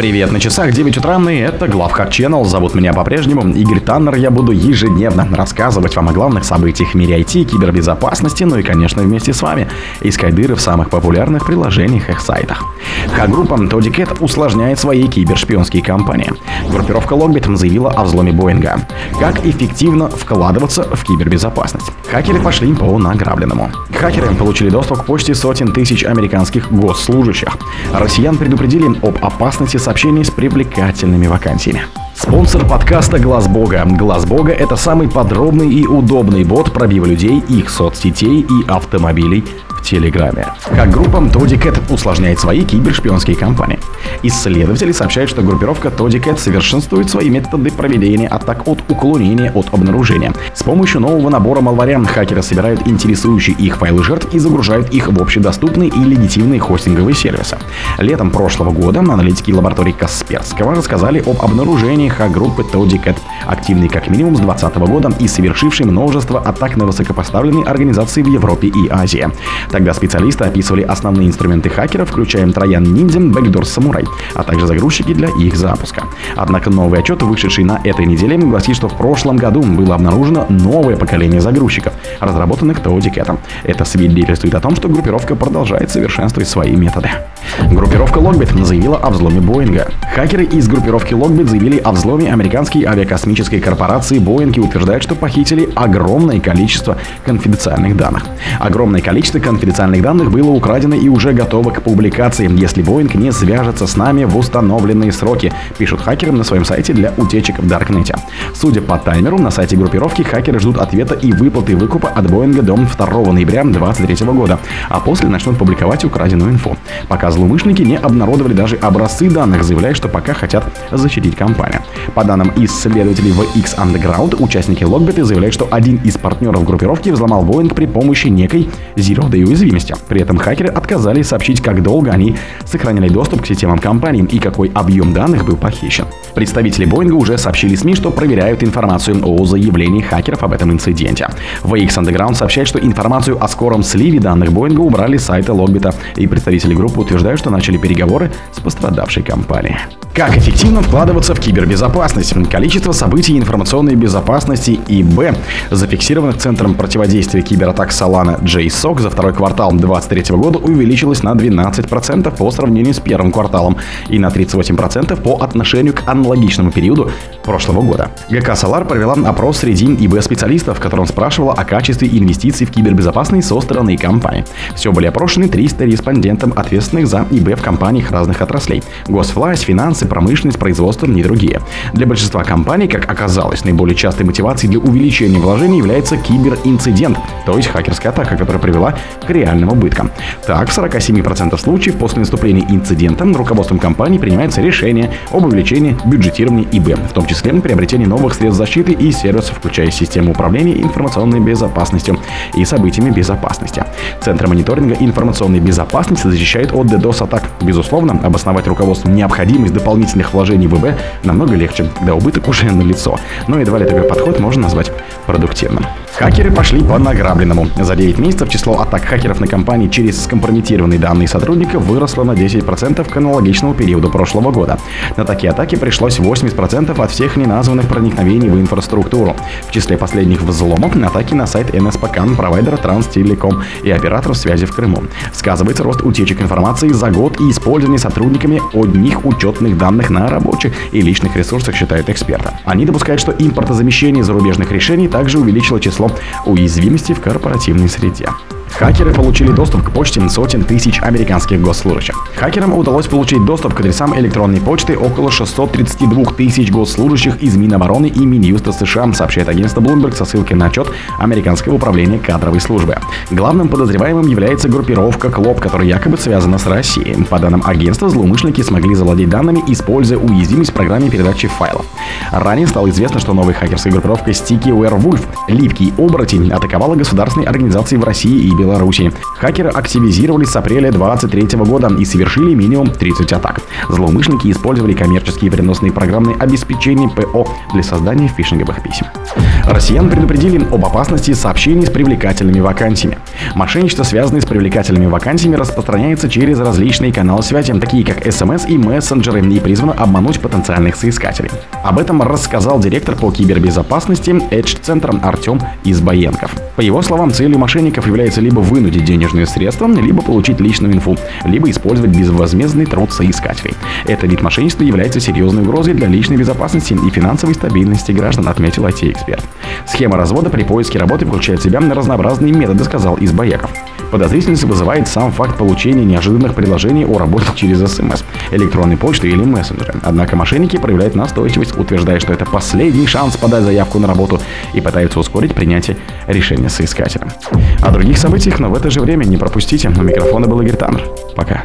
Привет на часах, 9 утра, и это ГлавХак Ченнел. Зовут меня по-прежнему Игорь Таннер. Я буду ежедневно рассказывать вам о главных событиях в мире IT, кибербезопасности, ну и, конечно, вместе с вами искать дыры в самых популярных приложениях и сайтах. Хак-группа ToddyCat усложняет свои кибершпионские кампании. Группировка LockBit заявила о взломе Боинга. Как эффективно вкладываться в кибербезопасность? Хакеры пошли по награбленному. Хакеры получили доступ к почте сотен тысяч американских госслужащих. Россиян предупредили об опасности сообщений с привлекательными вакансиями. Спонсор подкаста «Глаз Бога». «Глаз Бога» — это самый подробный и удобный бот пробива людей, их соцсетей и автомобилей в Телеграме. Как группа ToddyCat усложняет свои кибершпионские кампании. Исследователи сообщают, что группировка ToddyCat совершенствует свои методы проведения атак от уклонения от обнаружения. С помощью нового набора малварян хакеры собирают интересующие их файлы жертв и загружают их в общедоступные и легитимные хостинговые сервисы. Летом прошлого года аналитики лаборатории Касперского рассказали об обнаружении хак-группы ToddyCat, активной как минимум с 2020 года и совершившей множество атак на высокопоставленные организации в Европе и Азии. Тогда специалисты описывали основные инструменты хакеров, включая троян ниндзя, бэкдор самурай, а также загрузчики для их запуска. Однако новый отчет, вышедший на этой неделе, гласит, что в прошлом году было обнаружено новое поколение загрузчиков, разработанных ToddyCat. Это свидетельствует о том, что группировка продолжает совершенствовать свои методы. Группировка LockBit заявила о взломе Боинга. Хакеры из группировки LockBit заявили о взломе американской авиакосмической корпорации Boeing и утверждают, что похитили огромное количество конфиденциальных данных. Огромное количество конфиденциальных данных было украдено и уже готово к публикации, если Boeing не свяжется с нами в установленные сроки, пишут хакеры на своем сайте для утечек в Даркнете. Судя по таймеру, на сайте группировки хакеры ждут ответа и выплаты выкупа от Boeing до 2 ноября 2023 года, а после начнут публиковать украденную инфу. Пока злоумышленники не обнародовали даже образцы данных, заявляя, что пока хотят защитить компанию. По данным исследователей VX Underground, участники LockBit заявляют, что один из партнеров группировки взломал Boeing при помощи некой Zero-Day уязвимости. При этом хакеры отказались сообщить, как долго они сохраняли доступ к системам компании и какой объем данных был похищен. Представители Boeing уже сообщили СМИ, что проверяют информацию о заявлении хакеров об этом инциденте. VX Underground сообщает, что информацию о скором сливе данных Boeing убрали с сайта LockBit, и представители группы утверждают, что начали переговоры с пострадавшей компанией. Как эффективно вкладываться в кибербезопасность? Количество событий информационной безопасности ИБ, зафиксированных Центром противодействия кибератак Solar JSOC за второй квартал 2023 года, увеличилось на 12% по сравнению с первым кварталом и на 38% по отношению к аналогичному периоду прошлого года. ГК Solar провела опрос среди ИБ-специалистов, в котором спрашивала о качестве инвестиций в кибербезопасность со стороны компании. Все были опрошены 300 респондентов, ответственных за ИБ в компаниях разных отраслей – госвласть, финансы, промышленность, производство и другие. Для большинства компаний, как оказалось, наиболее частой мотивацией для увеличения вложений является киберинцидент, то есть хакерская атака, которая привела к реальным убыткам. Так, в 47% случаев после наступления инцидента руководством компании принимается решение об увеличении бюджетирования ИБ, в том числе приобретение новых средств защиты и сервисов, включая систему управления информационной безопасностью и событиями безопасности. Центр мониторинга информационной безопасности защищает от DDoS-атак. Безусловно, обосновать руководством необходимость дополнительных вложений в ИБ намного легче, когда убыток уже налицо, но едва ли такой подход можно назвать продуктивным. Хакеры пошли по награбленному. За 9 месяцев число атак хакеров на компании через скомпрометированные данные сотрудника выросло на 10% к аналогичному периоду прошлого года. На такие атаки пришлось 80% от всех неназванных проникновений в инфраструктуру. В числе последних взломов атаки на сайт NSPK, провайдера Транстелеком и операторов связи в Крыму. Сказывается рост утечек информации за год и использование сотрудниками одних учетных данных на рабочих и личных ресурсах, считают эксперты. Они допускают, что импортозамещение зарубежных решений также увеличило число уязвимостей в корпоративной среде. Хакеры получили доступ к почте сотен тысяч американских госслужащих. Хакерам удалось получить доступ к адресам электронной почты около 632 тысяч госслужащих из Минобороны и Минюста США, сообщает агентство Bloomberg со ссылкой на отчет Американского управления кадровой службы. Главным подозреваемым является группировка Clop, которая якобы связана с Россией. По данным агентства, злоумышленники смогли завладеть данными, используя уязвимость в программе передачи файлов. Ранее стало известно, что новая хакерская группировка Sticky Werewolf, липкий оборотень, атаковала государственные организации в России и Беларуси. Хакеры активизировались с апреля 2023 года и совершили минимум 30 атак. Злоумышленники использовали коммерческие переносные программные обеспечения ПО для создания фишинговых писем. Россиян предупредили об опасности сообщений с привлекательными вакансиями. Мошенничество, связанное с привлекательными вакансиями, распространяется через различные каналы связи, такие как СМС и мессенджеры, и призвано обмануть потенциальных соискателей. Об этом рассказал директор по кибербезопасности Edge-центра Артем Избаенков. По его словам, целью мошенников является либо вынудить денежные средства, либо получить личную инфу, либо использовать безвозмездный труд соискателей. Этот вид мошенничества является серьезной угрозой для личной безопасности и финансовой стабильности граждан, отметил IT-эксперт. Схема развода при поиске работы включает в себя разнообразные методы, сказал Избаенков. Подозрительность вызывает сам факт получения неожиданных предложений о работе через СМС, электронной почты или мессенджеры. Однако мошенники проявляют настойчивость, утверждая, что это последний шанс подать заявку на работу, и пытаются ускорить принятие решения соискателя. О других событиях, но в это же время не пропустите. У микрофона был Игорь Таннер. Пока.